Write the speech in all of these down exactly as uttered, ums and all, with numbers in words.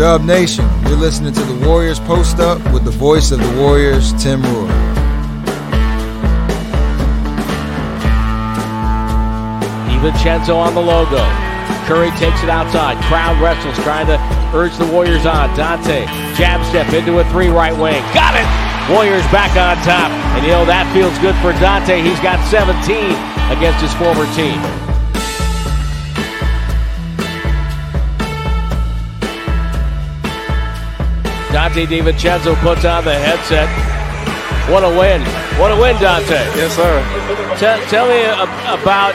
Dub Nation, you're listening to the Warriors Post Up with the voice of the Warriors, Tim Roye. DiVincenzo on the logo. Curry takes it outside. Crowd wrestles, trying to urge the Warriors on. Dante, jab step into a three right wing. Got it! Warriors back on top. And, you know, that feels good for Dante. He's got seventeen against his former team. Dante DiVincenzo puts on the headset. What a win. What a win, Dante. Yes, sir. T- tell me ab- about...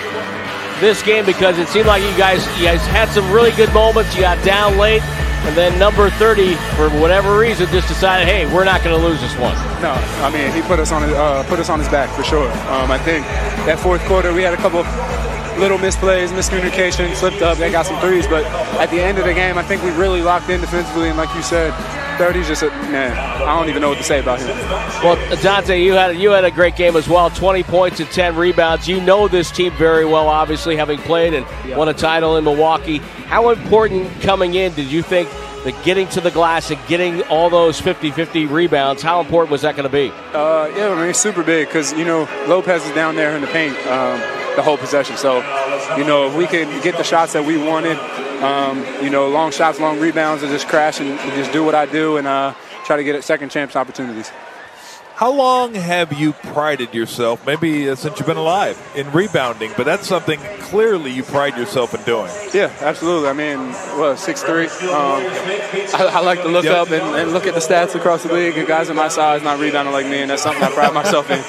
this game, because it seemed like you guys you guys had some really good moments. You got down late, and then number thirty, for whatever reason, just decided, hey, we're not going to lose this one. No, I mean, he put us on his, uh, put us on his back for sure. Um, I think that fourth quarter we had a couple of little misplays, miscommunication, slipped up. They got some threes, but at the end of the game, I think we really locked in defensively, and like you said, thirty's just a man. I don't even know what to say about him. Well, Dante, you had you had a great game as well. twenty points and ten rebounds. You know this team very well, obviously, having played and yeah. won a title in Milwaukee. How important coming in did you think that getting to the glass and getting all those fifty-fifty rebounds? How important was that going to be? Uh, yeah, I mean, it's super big because you know Lopez is down there in the paint um, the whole possession. So you know if we can get the shots that we wanted. Um, you know, long shots, long rebounds, and just crash and, and just do what I do and uh, try to get second chance opportunities. How long have you prided yourself, maybe uh, since you've been alive, in rebounding? But that's something clearly you pride yourself in doing. Yeah, absolutely. I mean, well, six three. Um, I, I like to look yep. up and, and look at the stats across the league. And guys in my size not rebounding like me, and that's something I pride myself in.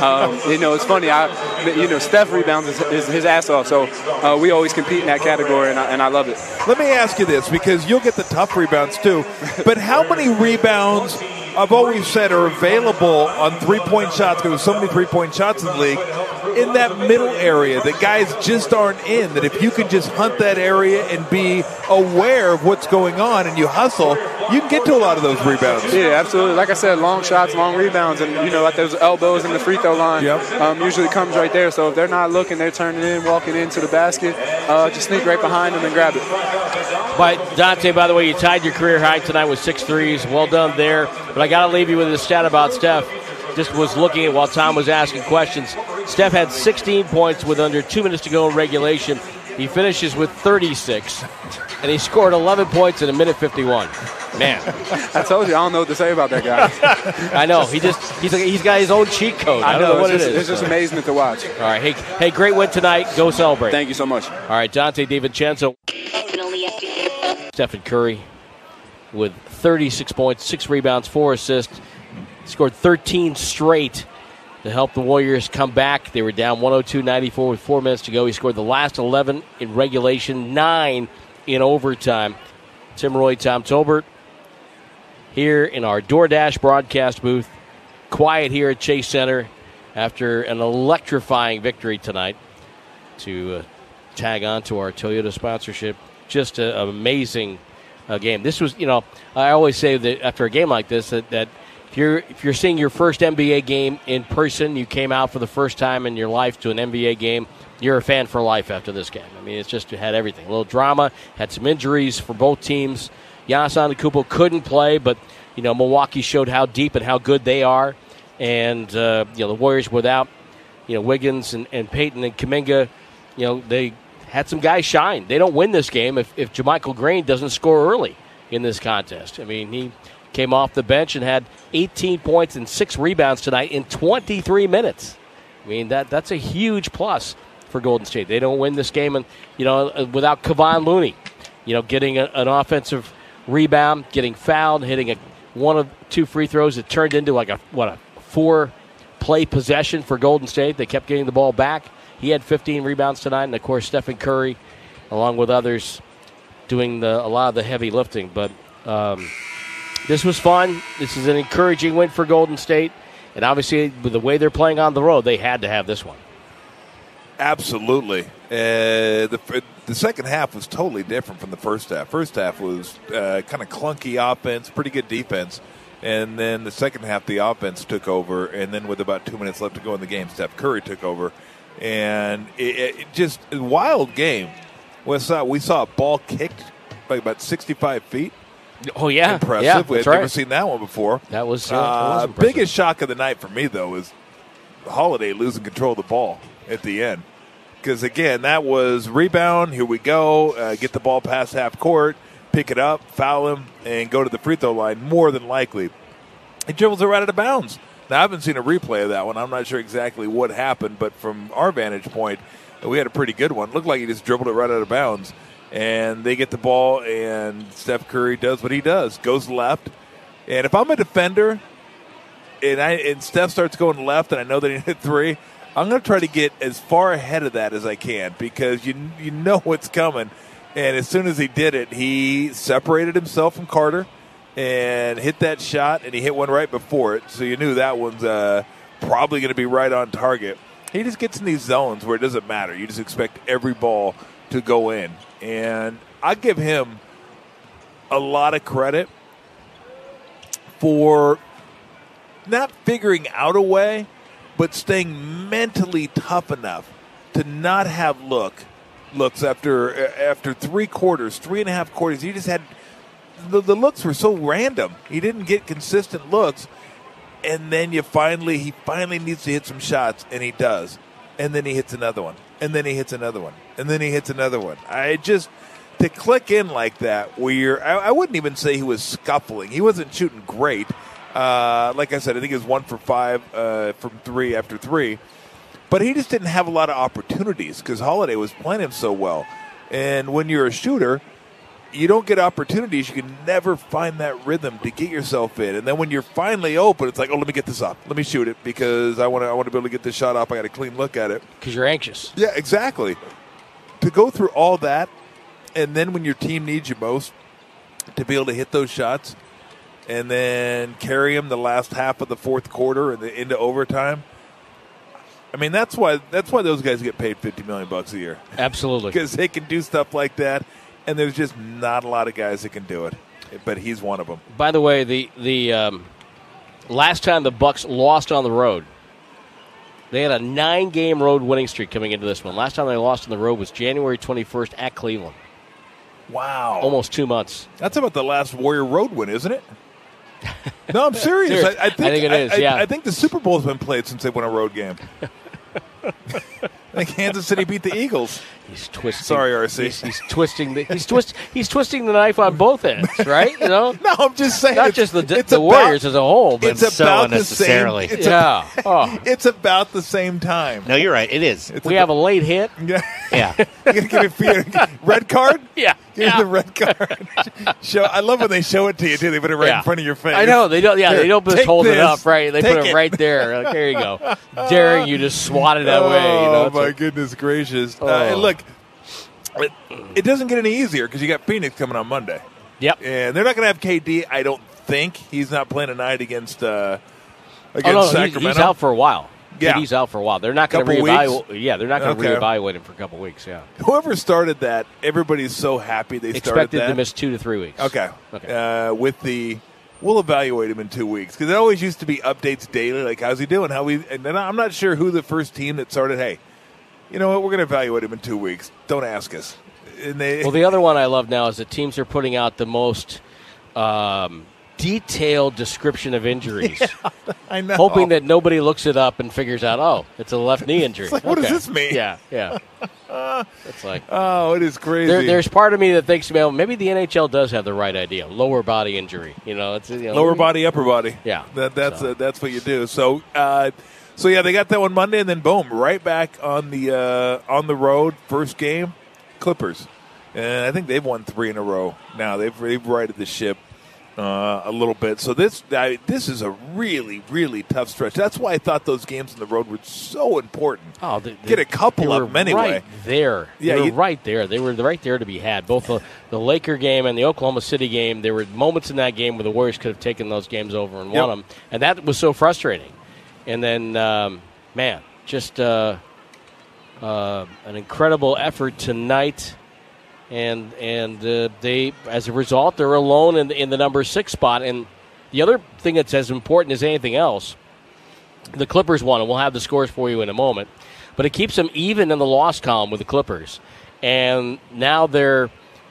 Um, you know, it's funny. I, you know, Steph rebounds his, his, his ass off, so uh, we always compete in that category, and I, and I love it. Let me ask you this, because you'll get the tough rebounds too. But how many rebounds? I've always said are available on three-point shots because there's so many three-point shots in the league, in that middle area that guys just aren't in, that if you can just hunt that area and be aware of what's going on and you hustle, you can get to a lot of those rebounds. Yeah, absolutely. Like I said, long shots, long rebounds, and, you know, like those elbows in the free throw line yep. um, usually comes right there. So if they're not looking, they're turning in, walking into the basket. Uh, just sneak right behind them and grab it. By Dante, by the way, you tied your career high tonight with six threes. Well done there. But I got to leave you with this stat about Steph. Just was looking at while Tom was asking questions. Steph had sixteen points with under two minutes to go in regulation. He finishes with thirty-six, and he scored eleven points in a minute fifty-one. Man. I told you, I don't know what to say about that guy. I know. He just, he's like, he's got his own cheat code. I, I don't know, know what just, it is. It's just so. Amazement to watch. All right. Hey, hey, great win tonight. Go celebrate. Thank you so much. All right, Dante DiVincenzo. Stephen Curry with thirty-six points, six rebounds, four assists. Scored thirteen straight to help the Warriors come back. They were down one oh two ninety-four with four minutes to go. He scored the last eleven in regulation, nine in overtime. Tim Roye, Tom Tolbert, here in our DoorDash broadcast booth. Quiet here at Chase Center after an electrifying victory tonight. To uh, tag on to our Toyota sponsorship, just a, an amazing uh, game. This was, you know, I always say that after a game like this that, that If you're, if you're seeing your first N B A game in person, you came out for the first time in your life to an N B A game, you're a fan for life after this game. I mean, it's just it had everything. A little drama, had some injuries for both teams. Giannis Antetokounmpo couldn't play, but, you know, Milwaukee showed how deep and how good they are. And, uh, you know, the Warriors without, you know, Wiggins and, and Peyton and Kuminga, you know, they had some guys shine. They don't win this game if, if Jermichael Green doesn't score early in this contest. I mean, he... came off the bench and had eighteen points and six rebounds tonight in twenty-three minutes. I mean, that that's a huge plus for Golden State. They don't win this game, and you know, without Kevon Looney, you know, getting a, an offensive rebound, getting fouled, hitting a one of two free throws. It turned into like a what a four-play possession for Golden State. They kept getting the ball back. He had fifteen rebounds tonight, and of course, Stephen Curry, along with others, doing the a lot of the heavy lifting. But um, this was fun. This is an encouraging win for Golden State. And obviously, with the way they're playing on the road, they had to have this one. Absolutely. Uh, the, the second half was totally different from the first half. First half was uh, kind of clunky offense, pretty good defense. And then the second half, the offense took over. And then with about two minutes left to go in the game, Steph Curry took over. And it, it just a wild game. We saw, we saw a ball kicked by about sixty-five feet. Oh, yeah. Impressive. Yeah, We've right. never seen that one before. That was the uh, biggest shock of the night for me, though, is Holiday losing control of the ball at the end. Because, again, that was rebound, here we go, uh, get the ball past half court, pick it up, foul him, and go to the free throw line, more than likely. He dribbles it right out of bounds. Now, I haven't seen a replay of that one. I'm not sure exactly what happened, but from our vantage point, we had a pretty good one. It looked like he just dribbled it right out of bounds. And they get the ball, and Steph Curry does what he does, goes left. And if I'm a defender, and I and Steph starts going left, and I know that he hit three, I'm going to try to get as far ahead of that as I can because you you know what's coming. And as soon as he did it, he separated himself from Carter and hit that shot, and he hit one right before it. So you knew that one's uh, probably going to be right on target. He just gets in these zones where it doesn't matter. You just expect every ball to go in. And I give him a lot of credit for not figuring out a way, but staying mentally tough enough to not have look looks after after three quarters, three and a half quarters. He just had the, the looks were so random. He didn't get consistent looks, and then you finally he finally needs to hit some shots, and he does, and then he hits another one. And then he hits another one. And then he hits another one. I just, to click in like that, where you're, I, I wouldn't even say he was scuffling. He wasn't shooting great. Uh, like I said, I think it was one for five uh, from three after three. But he just didn't have a lot of opportunities because Holiday was playing him so well. And when you're a shooter, you don't get opportunities. You can never find that rhythm to get yourself in. And then when you're finally open, it's like, oh, let me get this up. Let me shoot it because I want to I want to be able to get this shot up. I got a clean look at it. Because you're anxious. Yeah, exactly. To go through all that, and then when your team needs you most, to be able to hit those shots and then carry them the last half of the fourth quarter and the, into overtime. I mean, that's why that's why those guys get paid fifty million dollars bucks a year. Absolutely. Because they can do stuff like that. And there's just not a lot of guys that can do it, but he's one of them. By the way, the the um, last time the Bucks lost on the road, they had a nine-game road winning streak coming into this one. Last time they lost on the road was January twenty-first at Cleveland. Wow. Almost two months. That's about the last Warrior road win, isn't it? No, I'm serious. serious. I, I, think, I think it I, is, I, yeah. I think the Super Bowl's been played since they won a road game. I think Kansas City beat the Eagles. He's twisting. Sorry, R C. He's, he's twisting the he's twist he's twisting the knife on both ends, right? You know. No, I'm just saying. Not just the, the about, Warriors as a whole, but it's so about unnecessarily. The same, it's yeah. A, oh. It's about the same time. No, you're right. It is. It's we about, have a late hit. Yeah. Yeah. You're gonna give it for your red card. Yeah. Here's yeah. the red card. Show. I love when they show it to you too. They put it right yeah. in front of your face. I know they don't. Yeah, Here, they don't just hold this, it up. Right. They put it, it right there. Like, there you go. Daring you to swat it away. You know, oh my a, goodness gracious! Oh. Uh, and look, it, it doesn't get any easier because you got Phoenix coming on Monday. Yep, and they're not going to have K D. I don't think he's not playing tonight against uh, against oh, no, Sacramento. He's, he's out for a while. Yeah, he's out for a while. They're not going to reevaluate. Yeah, they're not going to okay. reevaluate him for a couple weeks. Yeah. Whoever started that, everybody's so happy they expected started that. to miss two to three weeks. Okay. Okay. Uh, with the we'll evaluate him in two weeks because it always used to be updates daily, like how's he doing, how we. And then I'm not sure who the first team that started. Hey, you know what? We're going to evaluate him in two weeks. Don't ask us. And they, well, the other one I love now is that teams are putting out the most. Um, Detailed description of injuries. Yeah, I know. Hoping that nobody looks it up and figures out, oh, it's a left knee injury. It's like, what okay. does this mean? Yeah, yeah. It's like, oh, it is crazy. There, there's part of me that thinks, well, maybe the N H L does have the right idea. Lower body injury, you know, it's you know, lower body, upper body. Yeah, that, that's so. uh, that's what you do. So, uh, so yeah, they got that one Monday, and then boom, right back on the uh, on the road. First game, Clippers, and I think they've won three in a row now. They've they've righted the ship. Uh, a little bit. So this I, this is a really, really tough stretch. That's why I thought those games on the road were so important. Oh, they, they, Get a couple of them anyway. Right there. Yeah, they were you, right there. They were right there to be had. Both the, the Laker game and the Oklahoma City game, there were moments in that game where the Warriors could have taken those games over and yep. won them. And that was so frustrating. And then, um, man, just uh, uh, an incredible effort tonight. And and uh, they, as a result, they're alone in the, in the number six spot. And the other thing that's as important as anything else, the Clippers won, and we'll have the scores for you in a moment. But it keeps them even in the loss column with the Clippers. And now they're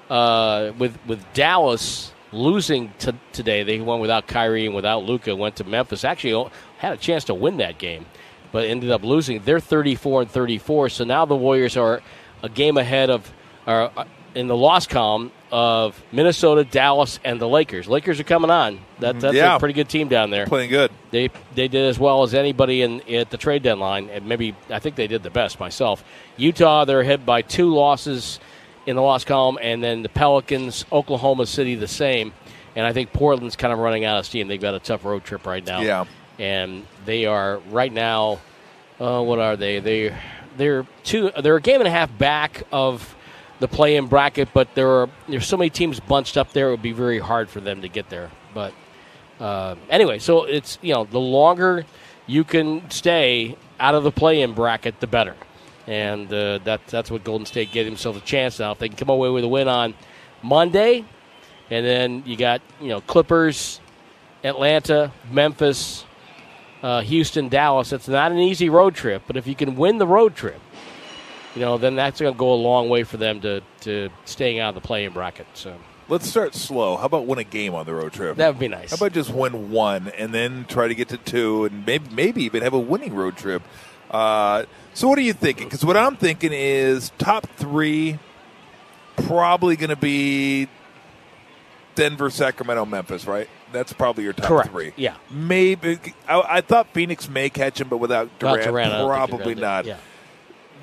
uh, with with Dallas losing t- today. They won without Kyrie and without Luka, went to Memphis. Actually had a chance to win that game, but ended up losing. They're thirty-four and thirty-four, so now the Warriors are a game ahead of, are in the loss column of Minnesota, Dallas, and the Lakers. Lakers are coming on. That, that's yeah. a pretty good team down there. Playing good. They they did as well as anybody in at the trade deadline, and maybe I think they did the best myself. Utah, they're ahead by two losses in the loss column, and then the Pelicans, Oklahoma City, the same. And I think Portland's kind of running out of steam. They've got a tough road trip right now. Yeah. And they are right now, uh, what are they? They they're two. They're a game and a half back of the play-in bracket, but there are there's so many teams bunched up there. It would be very hard for them to get there. But uh, anyway, so it's you know the longer you can stay out of the play-in bracket, the better. And uh, that that's what Golden State gave themselves a chance now. If they can come away with a win on Monday, and then you got you know Clippers, Atlanta, Memphis. Uh, Houston, Dallas, it's not an easy road trip, but if you can win the road trip, you know, then that's going to go a long way for them to, to staying out of the play-in bracket. So let's start slow. How about win a game on the road trip? That would be nice. How about just win one and then try to get to two and maybe, maybe even have a winning road trip? Uh, so what are you thinking? Because what I'm thinking is top three probably going to be Denver, Sacramento, Memphis, right? That's probably your top Correct. three. Yeah, maybe I, I thought Phoenix may catch him, but without Durant, Durant probably not. Yeah.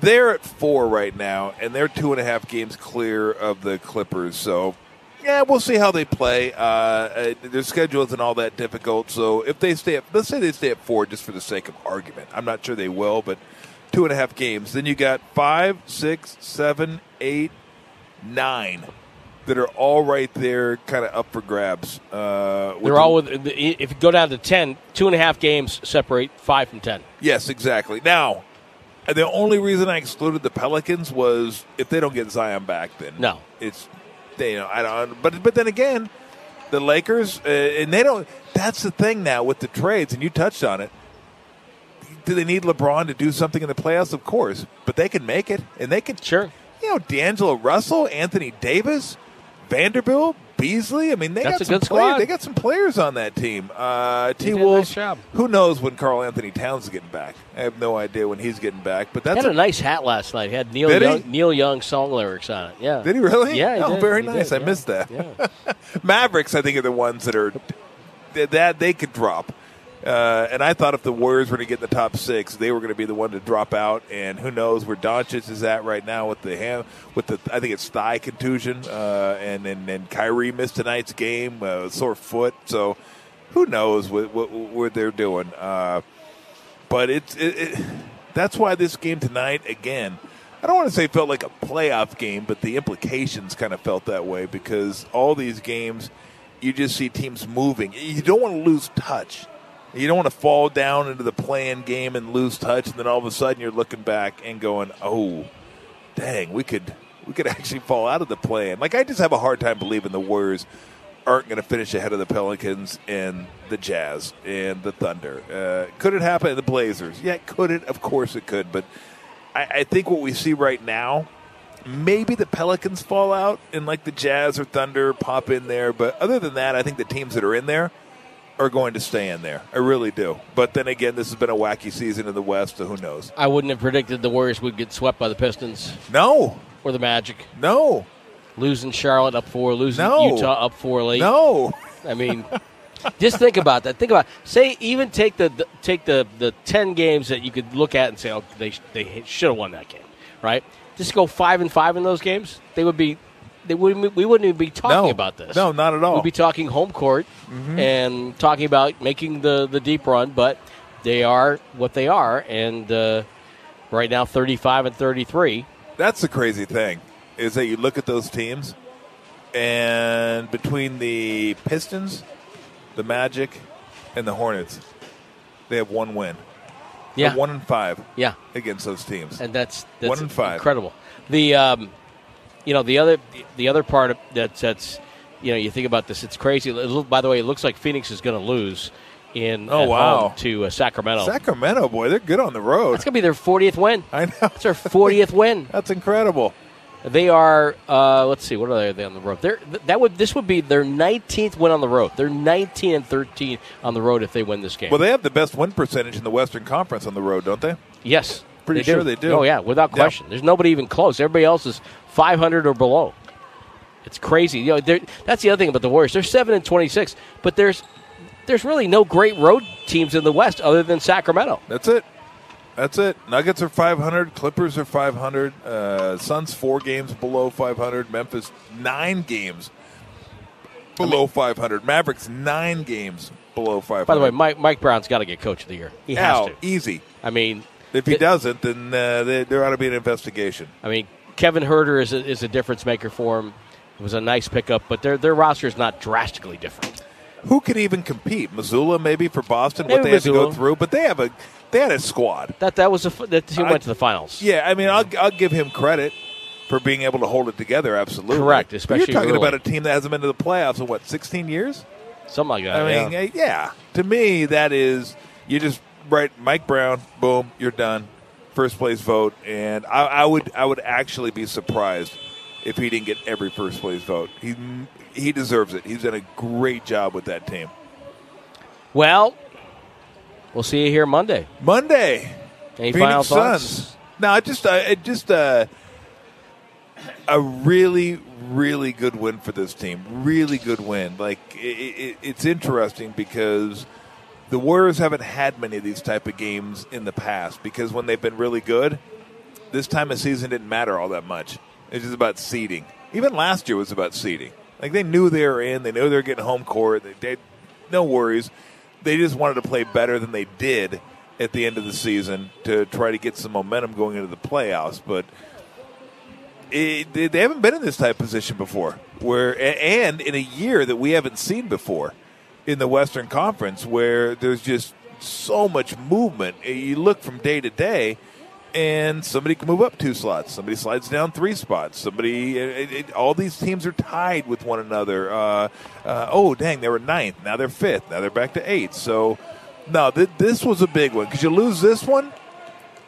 They're at four right now, and they're two and a half games clear of the Clippers. So, yeah, we'll see how they play. Uh, their schedule isn't all that difficult. So, if they stay at, let's say they stay at four, just for the sake of argument, I'm not sure they will, but two and a half games. Then you got five, six, seven, eight, nine. That are all right there, kind of up for grabs. Uh, They're all with. If you go down to ten, two and a half games separate five from ten. Yes, exactly. Now, the only reason I excluded the Pelicans was if they don't get Zion back, then no, it's they. You know, I don't. But but then again, the Lakers uh, and they don't. That's the thing now with the trades, and you touched on it. Do they need LeBron to do something in the playoffs? Of course, but they can make it, and they can sure. You know, D'Angelo Russell, Anthony Davis. Vanderbilt, Beasley. I mean, they That's got some players. They got some players on that team. Uh, T Wolves. Nice who knows when Carl Anthony Towns is getting back? I have no idea when he's getting back. But that's he had a, a nice hat last night. He had Neil Young, he? Neil Young song lyrics on it. Yeah. Did he really? Yeah. He oh, did. very he nice. Did. I yeah. missed that. Yeah. Mavericks, I think, are the ones that are that they could drop. Uh, and I thought if the Warriors were to get in the top six, they were going to be the one to drop out. And who knows where Doncic is at right now with the hand, with the I think it's thigh contusion. Uh, and, and and Kyrie missed tonight's game, uh, sore foot. So who knows what what, what they're doing? Uh, but it's it, it, that's why this game tonight again. I don't want to say felt like a playoff game, but the implications kind of felt that way because all these games, you just see teams moving. You don't want to lose touch. You don't want to fall down into the play-in game and lose touch, and then all of a sudden you're looking back and going, "Oh, dang, we could we could actually fall out of the play-in." Like I just have a hard time believing the Warriors aren't going to finish ahead of the Pelicans and the Jazz and the Thunder. Uh, could it happen to the Blazers? Yeah, could it? Of course it could. But I, I think what we see right now, maybe the Pelicans fall out and like the Jazz or Thunder pop in there. But other than that, I think the teams that are in there are going to stay in there. I really do. But then again, this has been a wacky season in the West, so who knows? I wouldn't have predicted the Warriors would get swept by the Pistons. No. Or the Magic. No. Losing Charlotte up four, losing no. Utah up four late. No. I mean, just think about that. Think about say even take the, the take the, the ten games that you could look at and say, oh, they they should have won that game, right? Just go five and five in those games. They would be. They wouldn't, we wouldn't even be talking no, about this. No, not at all. We'd be talking home court mm-hmm. and talking about making the, the deep run, but they are what they are, and uh, right now thirty-five and thirty-three. That's the crazy thing is that you look at those teams, and between the Pistons, the Magic, and the Hornets, they have one win. Yeah, a one and five. Yeah, against those teams, and that's, that's one and five. Incredible. The um, You know, the other the other part of that's, that's, you know, you think about this, it's crazy. By the way, it looks like Phoenix is going to lose in oh, wow. to uh, Sacramento. Sacramento, boy, they're good on the road. That's going to be their fortieth win. I know. That's their fortieth win. That's incredible. They are, uh, let's see, what are they on the road? They're, that would This would be their nineteenth win on the road. They're nineteen and thirteen on the road if they win this game. Well, they have the best win percentage in the Western Conference on the road, don't they? Yes. Pretty they sure do. they do. Oh, yeah, without question. Yep. There's nobody even close. Everybody else is five hundred or below. It's crazy. You know, that's the other thing about the Warriors. They're seven and twenty-six, but there's there's really no great road teams in the West other than Sacramento. That's it. That's it. Nuggets are five hundred. Clippers are five hundred. Uh, Suns four games below five hundred. Memphis nine games below I mean, five hundred. Mavericks nine games below five hundred. By the way, Mike Mike Brown's got to get coach of the year. He has Ow, to. Easy. I mean, if he it, doesn't, then uh, they, there ought to be an investigation. I mean, Kevin Herter is a, is a difference maker for him. It was a nice pickup, but their their roster is not drastically different. Who could even compete? Missoula, maybe for Boston, maybe what they Missoula. had to go through, but they have a. They had a squad. That that was a that team I, went to the finals. Yeah, I mean, I'll I'll give him credit for being able to hold it together. Absolutely correct. Especially but you're talking early. about a team that hasn't been to the playoffs in what sixteen years, something like that. I yeah. mean, yeah. To me, that is you just right. Mike Brown, boom, you're done. First place vote, and I, I would I would actually be surprised if he didn't get every first place vote. He he deserves it. He's done a great job with that team. Well. We'll see you here Monday. Monday. Any Phoenix final thoughts? Suns. No, just uh, just uh, a really, really good win for this team. Really good win. Like it, it, it's interesting because the Warriors haven't had many of these type of games in the past. Because when they've been really good, this time of season didn't matter all that much. It's just about seeding. Even last year was about seeding. Like they knew they were in. They knew they were getting home court. They, they no worries. They just wanted to play better than they did at the end of the season to try to get some momentum going into the playoffs. But it, they haven't been in this type of position before, where and in a year that we haven't seen before in the Western Conference, where there's just so much movement. You look from day to day, and somebody can move up two slots, somebody slides down three spots, somebody. It, it, all these teams are tied with one another. Uh, uh, oh, dang, they were ninth, now they're fifth, now they're back to eighth. So, no, th- this was a big one because you lose this one,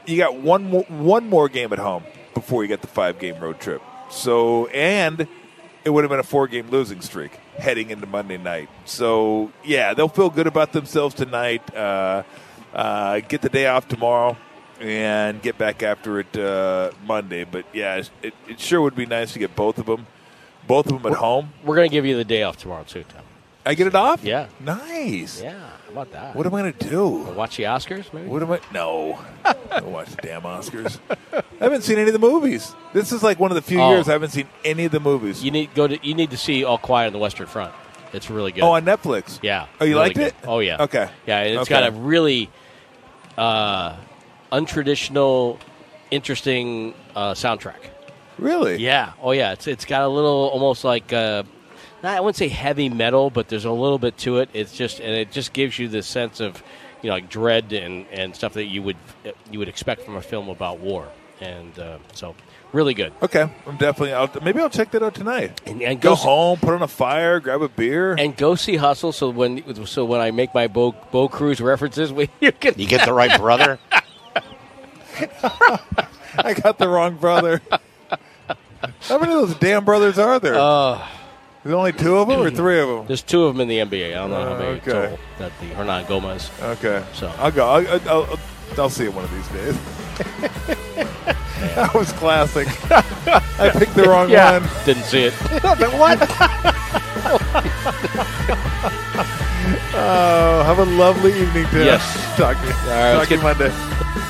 you got one more, one more game at home before you get the five game road trip. So, and it would have been a four game losing streak heading into Monday night. So, yeah, they'll feel good about themselves tonight. Uh, uh, get the day off tomorrow. And get back after it uh, Monday. But, yeah, it, it sure would be nice to get both of them, both of them at we're, home. We're going to give you the day off tomorrow, too, Tom. I get it off? Yeah. Nice. Yeah, how about that? What am I going to do? We'll watch the Oscars, maybe? What am I? No. I'll watch the damn Oscars. I haven't seen any of the movies. This is like one of the few oh. years I haven't seen any of the movies. You need go to. You need to see All Quiet on the Western Front. It's really good. Oh, on Netflix? Yeah. Oh, you really liked good. it? Oh, yeah. Okay. Yeah, and it's okay. got a really... Uh, untraditional, interesting uh, soundtrack. Really? Yeah. Oh, yeah. It's it's got a little almost like uh, not, I wouldn't say heavy metal, but there's a little bit to it. It's just and it just gives you this sense of you know like dread and, and stuff that you would you would expect from a film about war. And uh, so really good. Okay, I'm definitely out. Maybe I'll check that out tonight. And, and go, go see, home, put on a fire, grab a beer, and go see Hustle. So when so when I make my Bo Bo Cruz references, we you can you get the right brother. I got the wrong brother. How many of those damn brothers are there? Uh, There's only two of them or three of them? There's two of them in the N B A. I don't know uh, how many okay. total. That the Hernan Gomez. Okay. So I'll go. I'll, I'll, I'll, I'll see him one of these days. That was classic. I picked the wrong yeah. one. Didn't see it. What? Oh, have a lovely evening, Tim. Yes. Talk to you. All right, talk to you Monday.